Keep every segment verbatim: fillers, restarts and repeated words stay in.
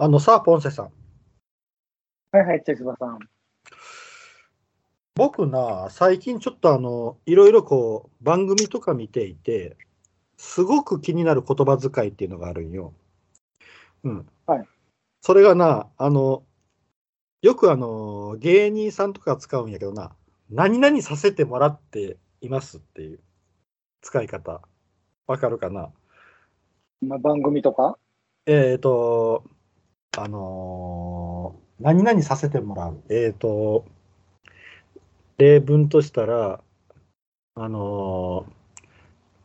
あのさ、ポンセさん。はいはい、千葉さん。僕な、最近ちょっとあの、いろいろこう、番組とか見ていて、すごく気になる言葉遣いっていうのがあるんよ。うん。はい。それがな、あの、よくあの、芸人さんとか使うんやけどな、何々させてもらっていますっていう使い方。わかるかな？まあ、番組とかえっと、あのー、何々させてもらう。えっと、例文としたら、あのー、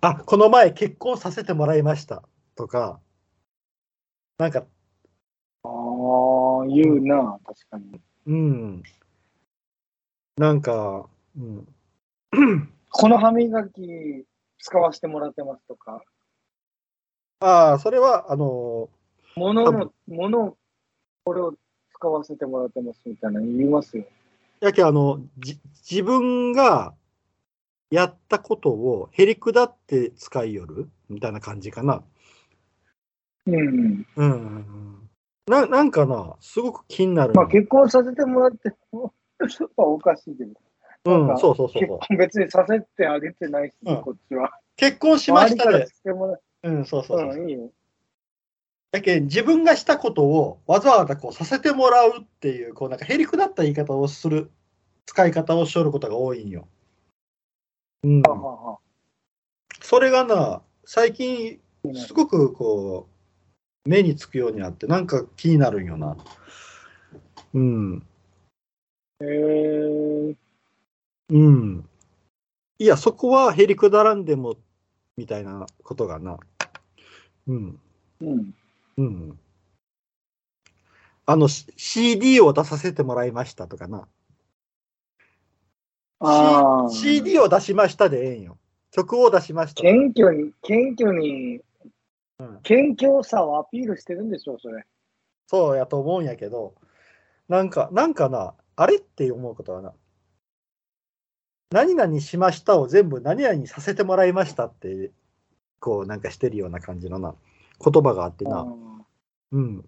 あ、この前結婚させてもらいましたとか、なんか、ああ、言うな、確かに。うん。なんか、うん、この歯磨き使わせてもらってますとか。ああ、それは、あのー、物の、物、これを使わせてもらってますみたいな言いますよ。やけ、あの、じ、自分がやったことをへりくだって使いよるみたいな感じかな。うん。うん。な、なんかな、すごく気になる。まあ、結婚させてもらっても、ちょっとおかしいけど。うん、そうそうそう。結婚別にさせてあげてないし、うん、こっちは。結婚しましたね。うん、そうそうそう。うん、いいよ。だけど自分がしたことをわざわざこうさせてもらうっていう、こうなんかへりくだった言い方をする、使い方をしよることが多いんよ。うん。はははそれがな、最近、すごくこう、目につくようになって、なんか気になるんよな。うん。へー。うん。いや、そこはへりくだらんでも、みたいなことがな。うん。うん。うん。あの、シーディー を出させてもらいましたとかな。ああ。シーディー を出しましたでええんよ。曲を出しました。謙虚に、謙虚に、うん、謙虚さをアピールしてるんでしょう、それ。そうやと思うんやけど、なんか、なんかな、あれって思うことはな。何々しましたを全部何々させてもらいましたって、こうなんかしてるような感じのな。言葉があってな、うん、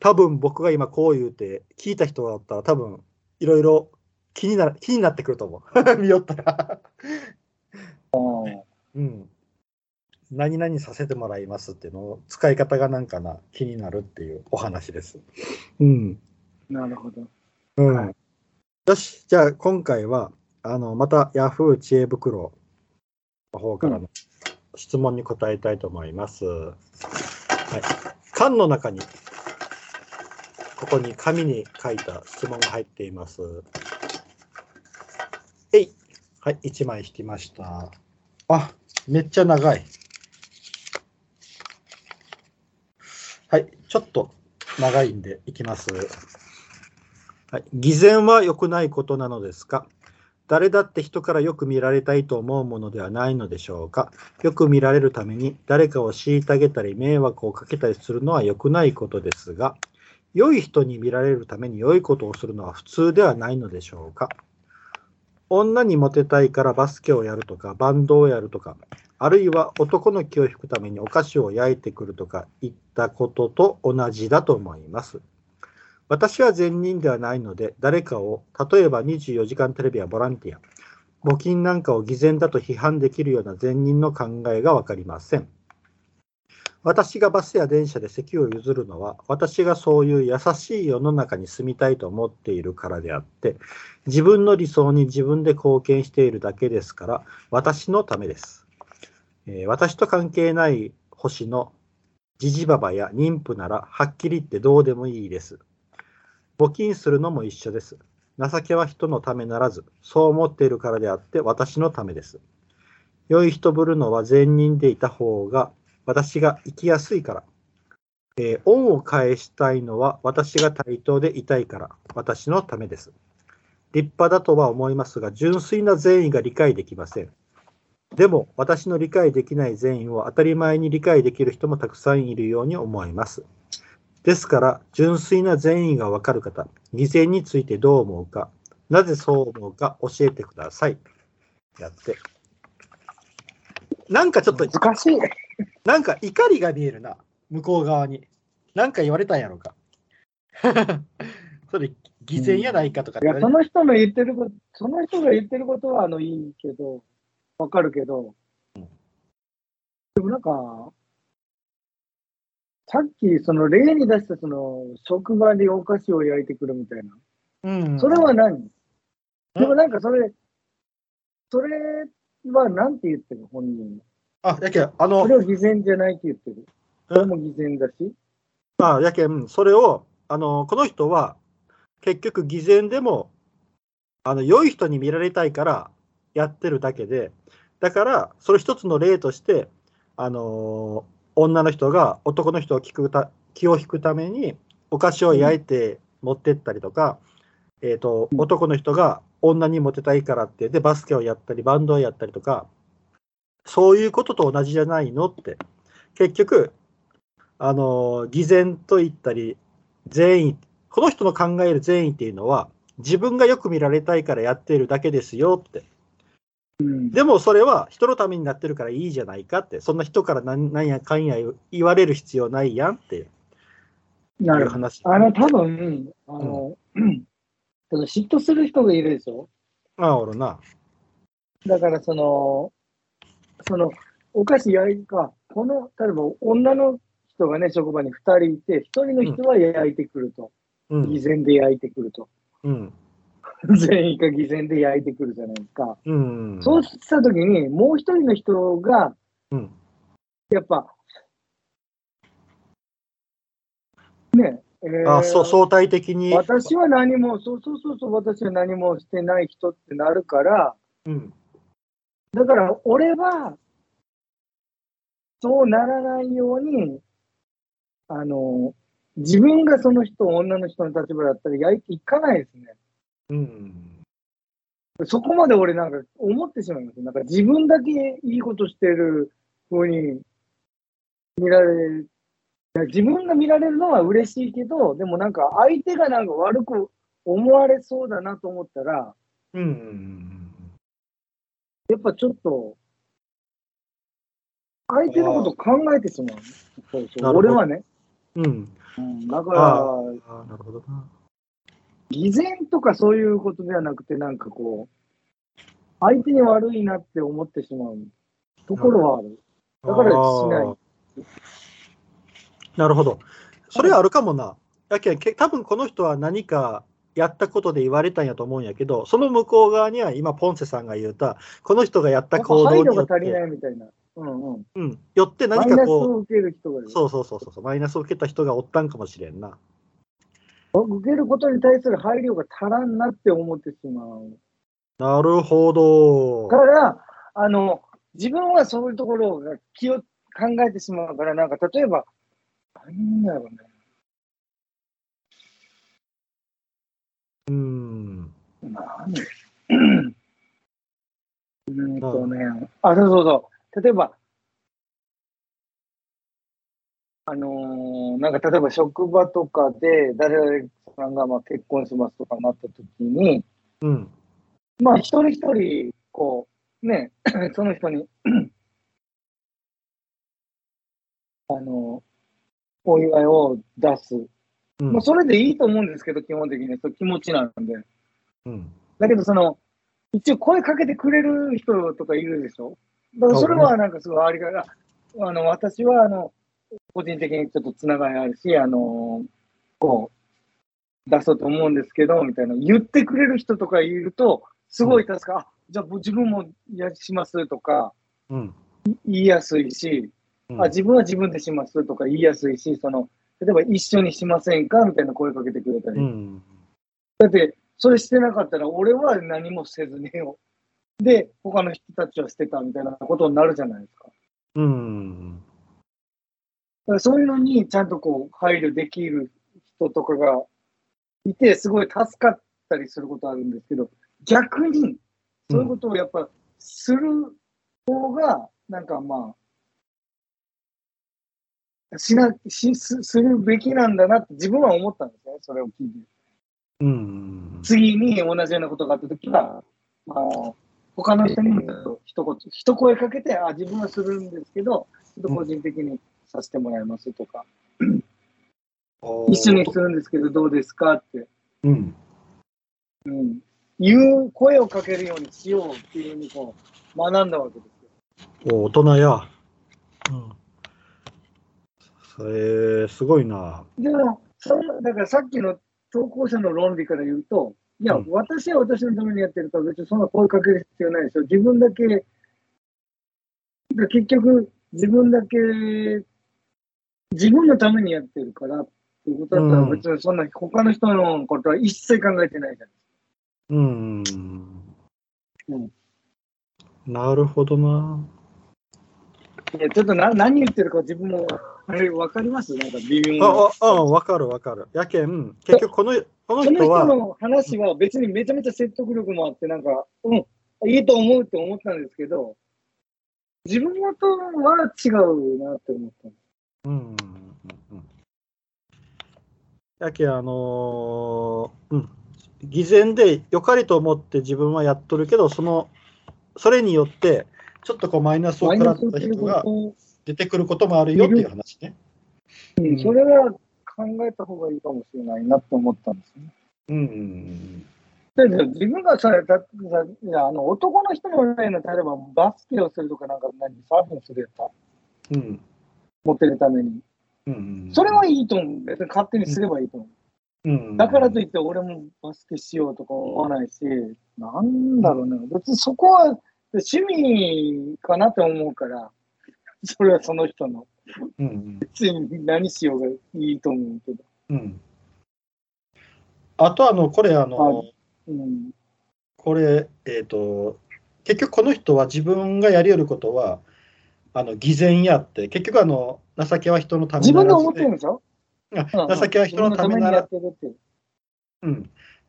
多分僕が今こう言うて聞いた人だったら多分いろいろ気にな気になってくると思う見よったら、うん、何々させてもらいますっていうのを使い方がなんかな気になるっていうお話です、うん、なるほど、うんはい、よしじゃあ今回はあのまたヤフー知恵袋の方からの、うん質問に答えたいと思います、はい、缶の中にここに紙に書いた質問が入っていますえい、はい、いちまい引きましたあ、めっちゃ長いはい、ちょっと長いんでいきます、はい、偽善は良くないことなのですか？誰だって人からよく見られたいと思うものではないのでしょうか。よく見られるために誰かを虐げたり迷惑をかけたりするのは良くないことですが、良い人に見られるために良いことをするのは普通ではないのでしょうか。女にモテたいからバスケをやるとかバンドをやるとか、あるいは男の気を引くためにお菓子を焼いてくるとか言ったことと同じだと思います。私は善人ではないので、誰かを、例えばにじゅうよじかんテレビやボランティア、募金なんかを偽善だと批判できるような善人の考えがわかりません。私がバスや電車で席を譲るのは、私がそういう優しい世の中に住みたいと思っているからであって、自分の理想に自分で貢献しているだけですから、私のためです。えー、私と関係ない星のジジババや妊婦なら、はっきり言ってどうでもいいです。募金するのも一緒です。情けは人のためならず、そう思っているからであって私のためです。良い人ぶるのは善人でいた方が私が生きやすいから。えー、恩を返したいのは私が対等でいたいから私のためです。立派だとは思いますが、純粋な善意が理解できません。でも、私の理解できない善意を当たり前に理解できる人もたくさんいるように思います。ですから、純粋な善意がわかる方、偽善についてどう思うか、なぜそう思うか教えてください。やって。なんかちょっと、難しい。なんか怒りが見えるな、向こう側に。なんか言われたんやろうか。それ偽善やないかとか、うん、いやその人の言ってることその人が言ってることはあのいいけどわかるけど、うん、でもなんかさっきその例に出したその職場でお菓子を焼いてくるみたいな、うん、それは何？でもなんかそれそれはなんて言ってる本人？あ、やけあのそれを偽善じゃないって言ってる。それも偽善だし。あ、やけんそれをあのこの人は結局偽善でもあの良い人に見られたいからやってるだけで、だからそれ一つの例としてあの女の人が男の人を聞くた気を引くためにお菓子を焼いて持ってったりとか、うん、えーと、男の人が女にモテたいからってでバスケをやったりバンドをやったりとか、そういうことと同じじゃないのって。結局あの偽善と言ったり善意、この人の考える善意っていうのは自分がよく見られたいからやっているだけですよって。でもそれは人のためになってるからいいじゃないかって、そんな人から何何やかんや言われる必要ないやんっていう話。あの多分あの、うん、嫉妬する人がいるでしょ。ああおるな。だからそのそのお菓子焼いかこの例えば女の人がね職場にふたりいてひとりの人は焼いてくると、うん、偽善で焼いてくると。うん善意か偽善で焼いてくるじゃないですか、うんうん、そうしたときにもう一人の人が、うん、やっぱねえー、あそう相対的に私は何もそうそうそうそう私は何もしてない人ってなるから、うん、だから俺はそうならないようにあの自分がその人女の人の立場だったら焼いていかないですね。うん、そこまで俺なんか思ってしまいます。なんか自分だけいいことしてる風に見られる、自分が見られるのは嬉しいけど、でもなんか相手がなんか悪く思われそうだなと思ったら、うん、やっぱちょっと相手のこと考えてしまう。そうそう俺はね、うんうん、だからああなるほどな。偽善とかそういうことではなくて、なんかこう、相手に悪いなって思ってしまうところはある。だからしない。なるほど。それはあるかもな。だけど、多分この人は何かやったことで言われたんやと思うんやけど、その向こう側には今、ポンセさんが言うた、この人がやった行動によって。配慮が足りないみたいな。うんうん。うん。よって何かこう。マイナスを受ける人がいる。そうそうそうそう。マイナスを受けた人がおったんかもしれんな。受けることに対する配慮が足らんなって思ってしまう。なるほど。からあの自分はそういうところが気を考えてしまうから、なんか例えば何だろうね。うーん。何？うんとね。あ、そうそうそう。例えば。あのー、なんか例えば職場とかで誰々さんがまあ結婚しますとかなった時に、うん、まあ一人一人こうねその人にあのお祝いを出す、うんまあ、それでいいと思うんですけど基本的にそ気持ちなんで、うん、だけどその一応声かけてくれる人とかいるでしょ。だからそれはなんかすごいありがたい。あの私はあの個人的にちょっとつながりあるし、あのー、こう出そうと思うんですけどみたいな言ってくれる人とかいるとすごい助かる、うん、じゃあ自分もやしますとか、うん、言いやすいし、うん、あ自分は自分でしますとか言いやすいし、その例えば一緒にしませんかみたいな声かけてくれたり、うん、だってそれしてなかったら俺は何もせずによで他の人たちはしてたみたいなことになるじゃないですか。うんそういうのにちゃんとこう配慮できる人とかがいてすごい助かったりすることあるんですけど、逆にそういうことをやっぱする方がなんかまあしなしするべきなんだなって自分は思ったんですね。それを聞いて、うん、次に同じようなことがあったときは、まあ、他の人にも一言一声かけてあ自分はするんですけどちょっと個人的に、うんさせてもらいますとか一緒にするんですけどどうですかって、うんうん、言う声をかけるようにしようっていうにこう学んだわけですよ。大人や、うん、それすごいな。でもそれだからさっきの投稿者の論理から言うと、いや、うん、私は私のためにやってるから別にそんな声かける必要ないでしょ。自分だけ結局自分だけ自分のためにやってるからっていうことだったら別にそんな他の人のことは一切考えてないじゃないですか。うん、うん、なるほどな。いやちょっとな何言ってるか自分もあれ分かりますなんか微妙な。ああ分かる分かる。やけん結局このこの人はこの人の話は別にめちゃめちゃ説得力もあってなんかうんいいと思うって思ったんですけど。自分とは違うなって思った。うんうんうんうん。やけあのー、うん偽善で良かれと思って自分はやっとるけどそのそれによってちょっとこうマイナスを食らった人が出てくることもあるよっていう話ね。うん、うん、それは考えた方がいいかもしれないなって思ったんですね。うんうんうん。自分がさ、だってさあの男の人の例の例えばバスケをするとかなんか何サーフィンするやつ、うん、モテるために、うんうん、それはいいと思う。別に勝手にすればいいと思う、うんうん、だからといって俺もバスケしようとか思わないし、うん、なんだろうね別にそこは趣味かなと思うからそれはその人の、うんうん、別に何しようがいいと思うけど、うん、あとあのこれあのあうん、これ、えーと、結局この人は自分がやり得ることはあの偽善やって結局あの情けは人のためならず自分が思ってるんでしょ、うん、情けは人のためならず、うん、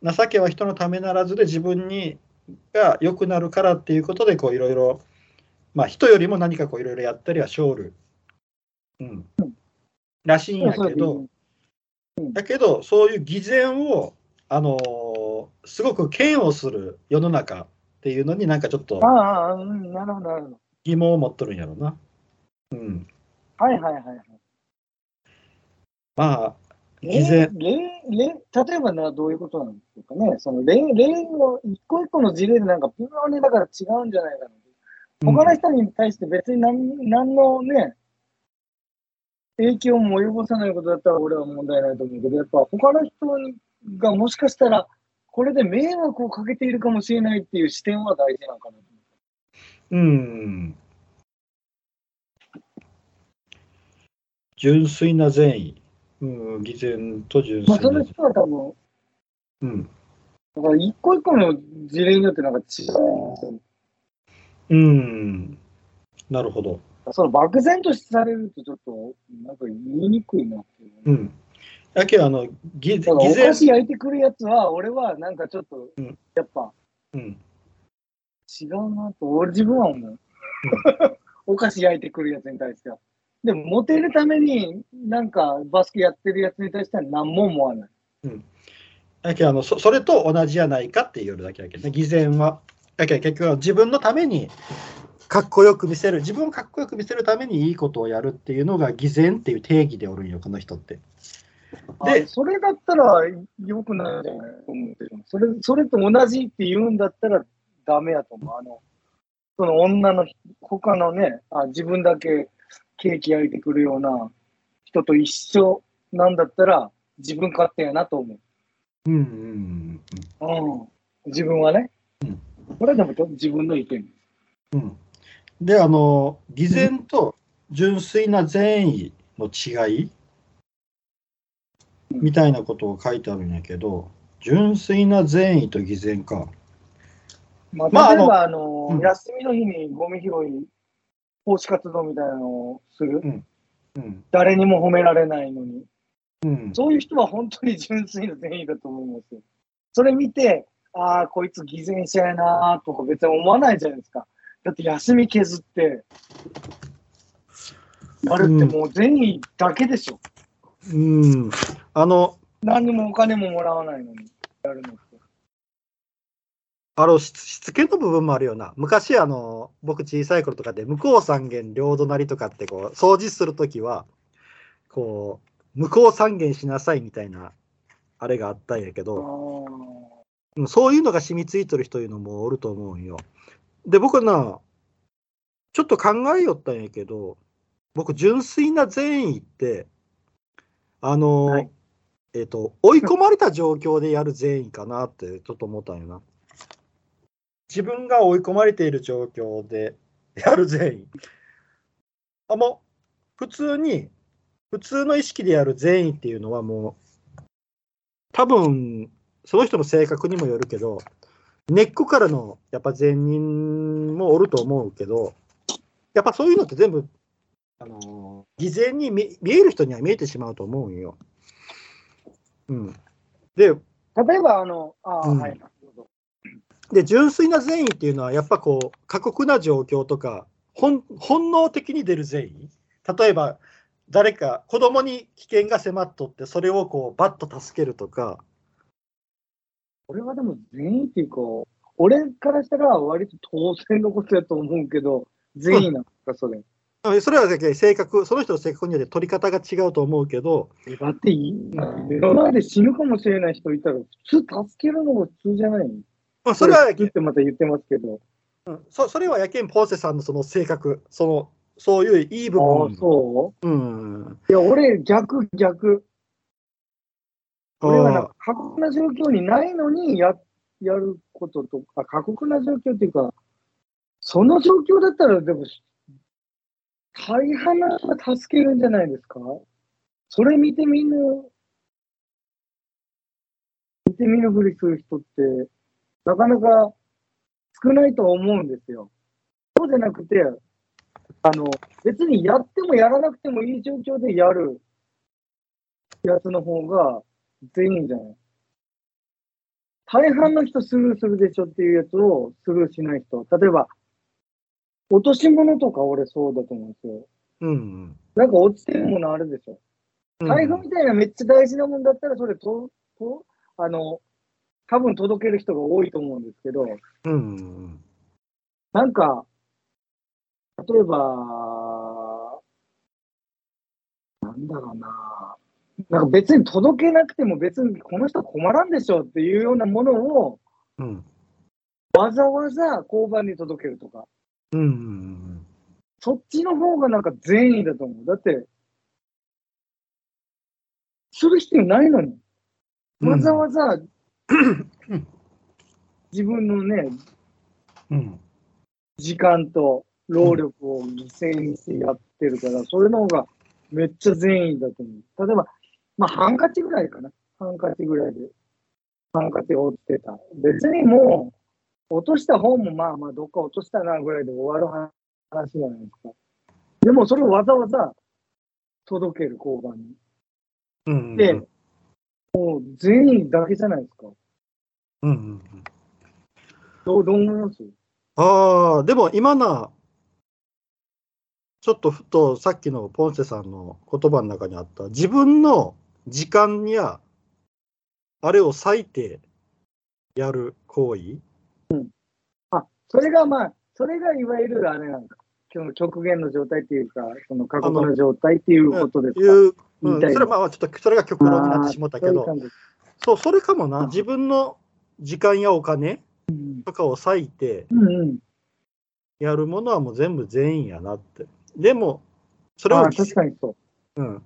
情けは人のためならずで自分にが良くなるからっていうことでこういろいろまあ人よりも何かこういろいろやったりはしょる、うんうん、らしいんやけど、うん、だけどそういう偽善をあのすごく嫌悪する世の中っていうのになんかちょっと疑問を持っとるんやろな。うん。はいはいはいはい。まあ偽善。例えばなどういうことなんですかね。その例の一個一個の事例でなんか微妙にだから違うんじゃないかな。他の人に対して別に 何, 何のね影響も及ぼさないことだったら俺は問題ないと思うけどやっぱ他の人がもしかしたらこれで迷惑をかけているかもしれないっていう視点は大事なのかな。うん。純粋な善意。うん、偽善と純粋な善意。まあ、その人は多分、うん。だから一個一個の事例によってなんか違う。うん。なるほど。その漠然とされるとちょっとなんか言いにくいなっていう。うん。だけどあの偽善お菓子焼いてくるやつは俺はなんかちょっと、うん、やっぱ、うん、違うなと俺自分は思う、うん、お菓子焼いてくるやつに対してはでもモテるためになんかバスケやってるやつに対しては何も思わない、うん、だけどあの そ, それと同じじゃないかっていうだけだけどね偽善はだけど結局は自分のためにかっこよく見せる自分をかっこよく見せるためにいいことをやるっていうのが偽善っていう定義でおるんよこの人ってでそれだったら良くないと思うけどそれ、それと同じって言うんだったらダメやと思う。あのその女の他のねあ自分だけケーキ焼いてくるような人と一緒なんだったら自分勝手やなと思う。うんうんうんうん。うん、自分はね、うん、これでも自分の意見。うん。であの偽善と純粋な善意の違い。みたいなことを書いてあるんやけど、純粋な善意と偽善か。まあ、例えばあの、うん、休みの日にゴミ拾い、奉仕活動みたいなのをする、うんうん。誰にも褒められないのに、うん。そういう人は本当に純粋な善意だと思うんですよ。それ見て、ああ、こいつ偽善者やなとか別に思わないじゃないですか。だって休み削って、あれってもう善意だけでしょ。うんうんあの何にもお金ももらわないのにやるのってあのしつけの部分もあるよな昔あの僕小さい頃とかで向こう三軒両隣とかってこう掃除するときはこう無効宣言しなさいみたいなあれがあったんやけど、そういうのが染みついてる人いうのもおると思うんよ。で僕なちょっと考えよったんやけど、僕純粋な善意ってあの、はい、えっと追い込まれた状況でやる善意かなってちょっと思ったんやな。自分が追い込まれている状況でやる善意、あもう普通に普通の意識でやる善意っていうのはもう多分その人の性格にもよるけど、根っこからのやっぱ善人もおると思うけど、やっぱそういうのって全部あの偽善に 見, 見える人には見えてしまうと思うんよ。うん、で例えばあのあ、うん、はい。で純粋な善意っていうのはやっぱこう過酷な状況とか 本, 本能的に出る善意、例えば誰か子供に危険が迫っとってそれをこうバッと助けるとか。これはでも善意っていうか、俺からしたら割と当然のことやと思うけど、善意なんですかそれ。それはだけ性格、その人の性格によって取り方が違うと思うけど。だっていい目の前で死ぬかもしれない人いたら普通助けるのが普通じゃないの。まあ、それはやけんってまた言ってますけど、うん、そ, それはやけんポーセさんのその性格、そのそういういい部分。あそう、うん、いや俺逆逆。俺はなんか過酷な状況にないのに や, やることとか、過酷な状況っていうか、その状況だったらでも大半が助けるんじゃないですか。それ見てみんな見てみぬふりする人ってなかなか少ないと思うんですよ。そうじゃなくて、あの別にやってもやらなくてもいい状況でやるやつの方が全員じゃない。大半の人スルーするでしょっていうやつをスルーしない人。例えば、落とし物とか俺そうだと思うんですよ。うんうん、なんか落ちてるものあるでしょ。財布みたいなめっちゃ大事なもんだったら、それと、と、あの、多分届ける人が多いと思うんですけど、うんうん、なんか、例えば、なんだろうな。なんか別に届けなくても別にこの人困らんでしょっていうようなものをわざわざ交番に届けるとか、うんうんうん、そっちの方がなんか善意だと思う。だってする必要ないのにわざわざ、うん、自分のね、うん、時間と労力を犠牲にしてやってるから、それの方がめっちゃ善意だと思う。例えばまあ、ハンカチぐらいかな。ハンカチぐらいで。ハンカチを落ちてた。別にもう、落とした方もまあまあ、どっか落としたなぐらいで終わる話じゃないですか。でも、それをわざわざ届ける交番に。うんうんうん、で、もう全員だけじゃないですか。うんうんうん。どう、どう思います？ああ、でも今な、ちょっとふとさっきのポンセさんの言葉の中にあった、自分の時間やあれを割いてやる行為、うん、あそれがまあそれがいわゆるあれなんか極限の状態っていうかその過酷な状態っていうことですか、うんうん、それはまあちょっとそれが極論になってしまったけど、そうそれかもな。自分の時間やお金とかを割いてやるものはもう全部全員やなって。でもそれを確かにそう、うん、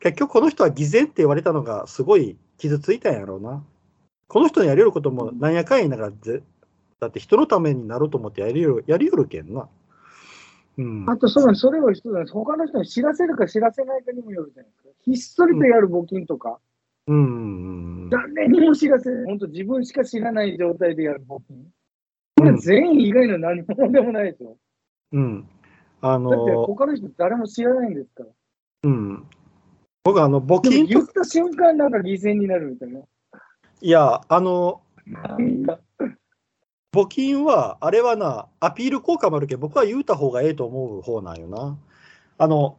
結局この人は偽善って言われたのがすごい傷ついたんやろうな。この人にやれることもなんやかんやながら、うん、だって人のためになろうと思ってやりよる、やりよるけんな、うん、あとそれ、それを一つ他の人に知らせるか知らせないかにもよるじゃないですか。ひっそりとやる募金とか、うんうん、誰にも知らせない、本当自分しか知らない状態でやる募金、これ全員以外の何もでもないですよ、うんあのー、だって他の人誰も知らないんですから、うん僕あの募金言った瞬間なんか犠牲になるみたいな。いやあの募金はあれはなアピール効果もあるけど僕は言うた方がええと思う方なんよな。あの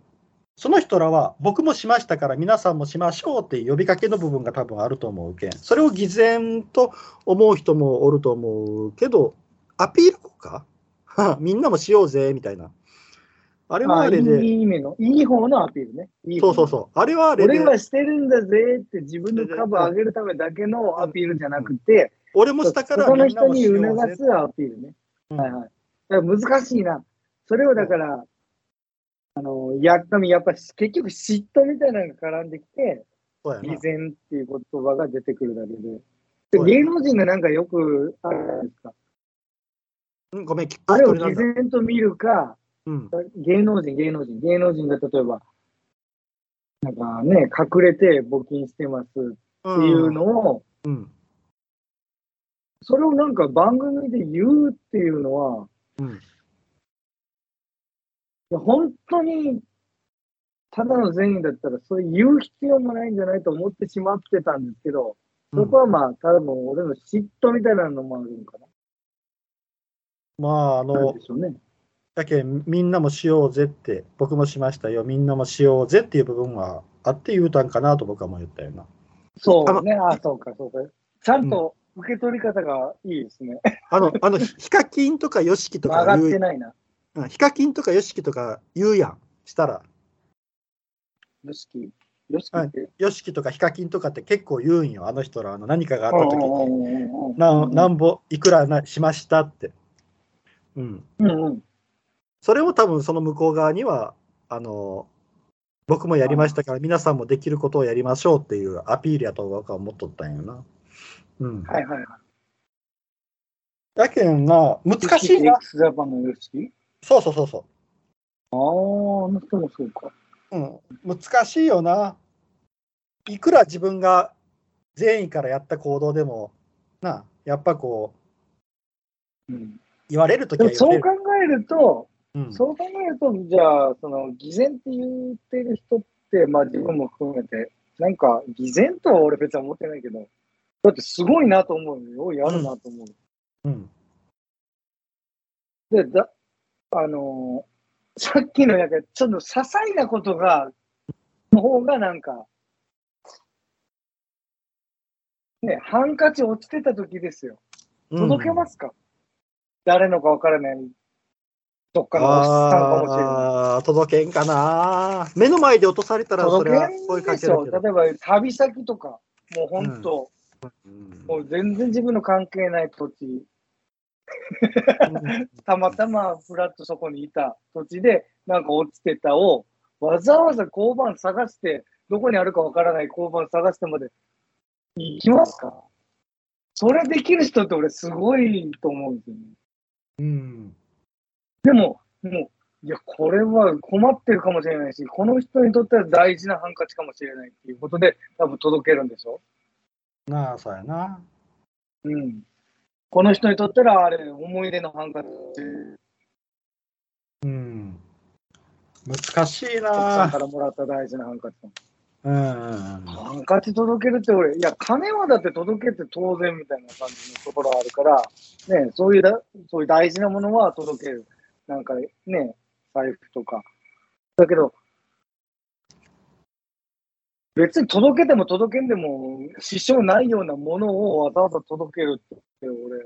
その人らは僕もしましたから皆さんもしましょうっていう呼びかけの部分が多分あると思うけん、それを偽善と思う人もおると思うけど、アピール効果みんなもしようぜみたいなあれはあれで。いい目の、いい方のアピールね。いいそうそうそう。あれはあれで。俺はしてるんだぜって自分の株を上げるためだけのアピールじゃなくて、うん、俺も下からみんなもしようぜ。他の人に促すアピールね。うん、はいはい。だから難しいな。それをだから、うん、あの、やっぱり結局嫉妬みたいなのが絡んできて、偽善っていう言葉が出てくるだけで。で芸能人がなんかよくあるじゃないですか。うん、ごめん、聞くあれを偽善と見るか、うん、芸能人、芸能人、芸能人が例えば、なんかね、隠れて募金してますっていうのを、うんうん、それをなんか番組で言うっていうのは、うん、いや本当にただの善意だったら、それ言う必要もないんじゃないと思ってしまってたんですけど、そこはまあ、多分俺の嫉妬みたいなのもあるのかな。まあ、あの、でしょうね。だけみんなもしようぜって、僕もしましたよ、みんなもしようぜっていう部分はあって言うたんかなと僕は思ったよな。そうね、ああ、そうか、そうか。ちゃんと受け取り方がいいですね。うん、あの、あの、ヒカキンとかヨシキとか。上がってないな。ヒカキンとかヨシキとか言うやん、したら。ヨシキ、ヨシキって。ヨシキとかヒカキンとかって結構言うんよ、あの人ら、あの何かがあった時に。なんぼ、いくらなしましたって。うん。うんうんそれを多分その向こう側にはあの僕もやりましたから皆さんもできることをやりましょうっていうアピールやと僕は思っとったんやな。うん。はいはいはい。だけどな難しいな。X ジャパンの エフシー？ そうそうそうそう。ああ、なるほどそうか。うん。難しいよな。いくら自分が善意からやった行動でもなやっぱこう、うん、言われるときは言われる。でもそう考えると。うん、そう考えると、じゃあ、その偽善って言ってる人って、まあ、自分も含めて、なんか偽善とは俺、別に思ってないけど、だってすごいなと思うよ、やるなと思う。うん、でだあのー、さっきのやつ、ちょっと些細なことが、の方がなんか、ね、ハンカチ落ちてた時ですよ、届けますか、うん、誰のか分からない。どっかのおっさんかもしれない。ああ、届けんかな。目の前で落とされたらそれは声かけるけど。例えば旅先とか、もう本当、うん、もう全然自分の関係ない土地、たまたまフラッとそこにいた土地で、なんか落ちてたを、わざわざ交番探して、どこにあるかわからない交番探してまで行きますか？それできる人って俺すごいと思うんですよね。うんでも、もう、いや、これは困ってるかもしれないし、この人にとっては大事なハンカチかもしれないっていうことで、多分届けるんでしょ？なあ、そうやな。うん。この人にとったら、あれ、思い出のハンカチ。うん。難しいな。お母さんからもらった大事なハンカチ。うんうんうん。ハンカチ届けるって俺、いや、金はだって届けて当然みたいな感じのところあるから、ね、そういうだ、そういう大事なものは届ける。なんかね、財布とか。だけど、別に届けても届けんでも支障ないようなものをわざわざ届けるって、俺、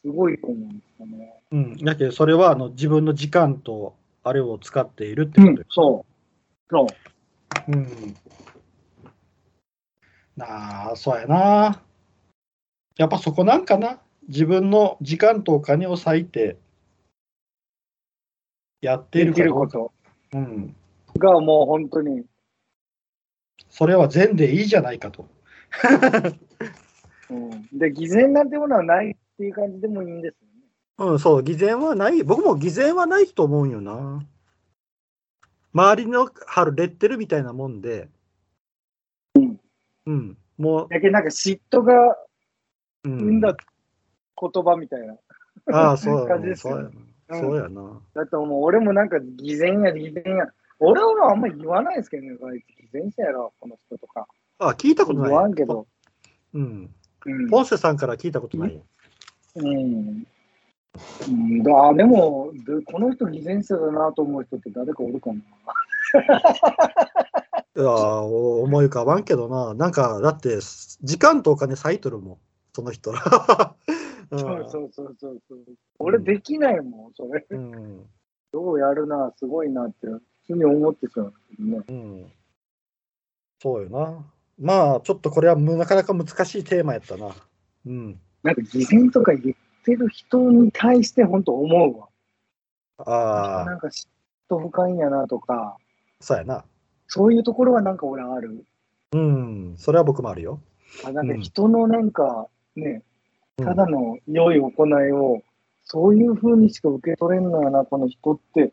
すごいと思うんですよね。うん、だけど、それはあの自分の時間とあれを使っているってことです、うん、そう。そう。うん。なあ、そうやな。やっぱそこなんかな。自分の時間とお金を割いて、やっていることがもう本当にそれは善でいいじゃないかと、うん、で偽善なんてものはないっていう感じでもいいんですよね。うんそう偽善はない僕も偽善はないと思うよな。周りの春レッテルみたいなもんでうんうんもうだけなんか嫉妬が生んだ言葉みたいな、うん、ああそう感じですよね。そうやな、うん、だともう俺もなんか偽善や偽善や俺はあんまり言わないですけどね偽善者やろこの人とかあ聞いたことない言わんけどうん、うん、ポンセさんから聞いたことないうん、うん、だでもでこの人偽善者だなと思う人って誰かおるかもいや思い浮かばんけどななんかだって時間とお金割いとるもんその人らそうそうそうそう。俺できないもん、それ。うん。ようやるな、すごいなって普通に思ってたんですけどね。うん、そうよな。まあちょっとこれはなかなか難しいテーマやったな。うん。なんか偽善とか言ってる人に対して本当思うわ。ああ。なんか嫉妬深いんやなとか。そうやな。そういうところはなんか俺ある。うん、それは僕もあるよ。あ、なんか人のなんかね、うん、ただの良い行いをそういうふうにしか受け取れんのやな、この人って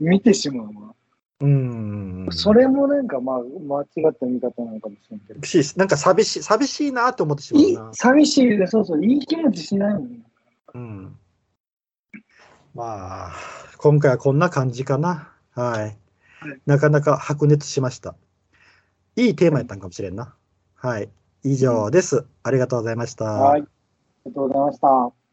見てしまうわ。うん、それもなんかまあ間違った見方なのかもしれないけど、なんか寂しい、寂しいなと思ってしまうな。寂しいで、そうそう、いい気持ちしないのに。うん。まあ今回はこんな感じかな。はい。なかなか白熱しました。いいテーマやったんかもしれんな。はい。以上です。ありがとうございました。はい。ありがとうございました。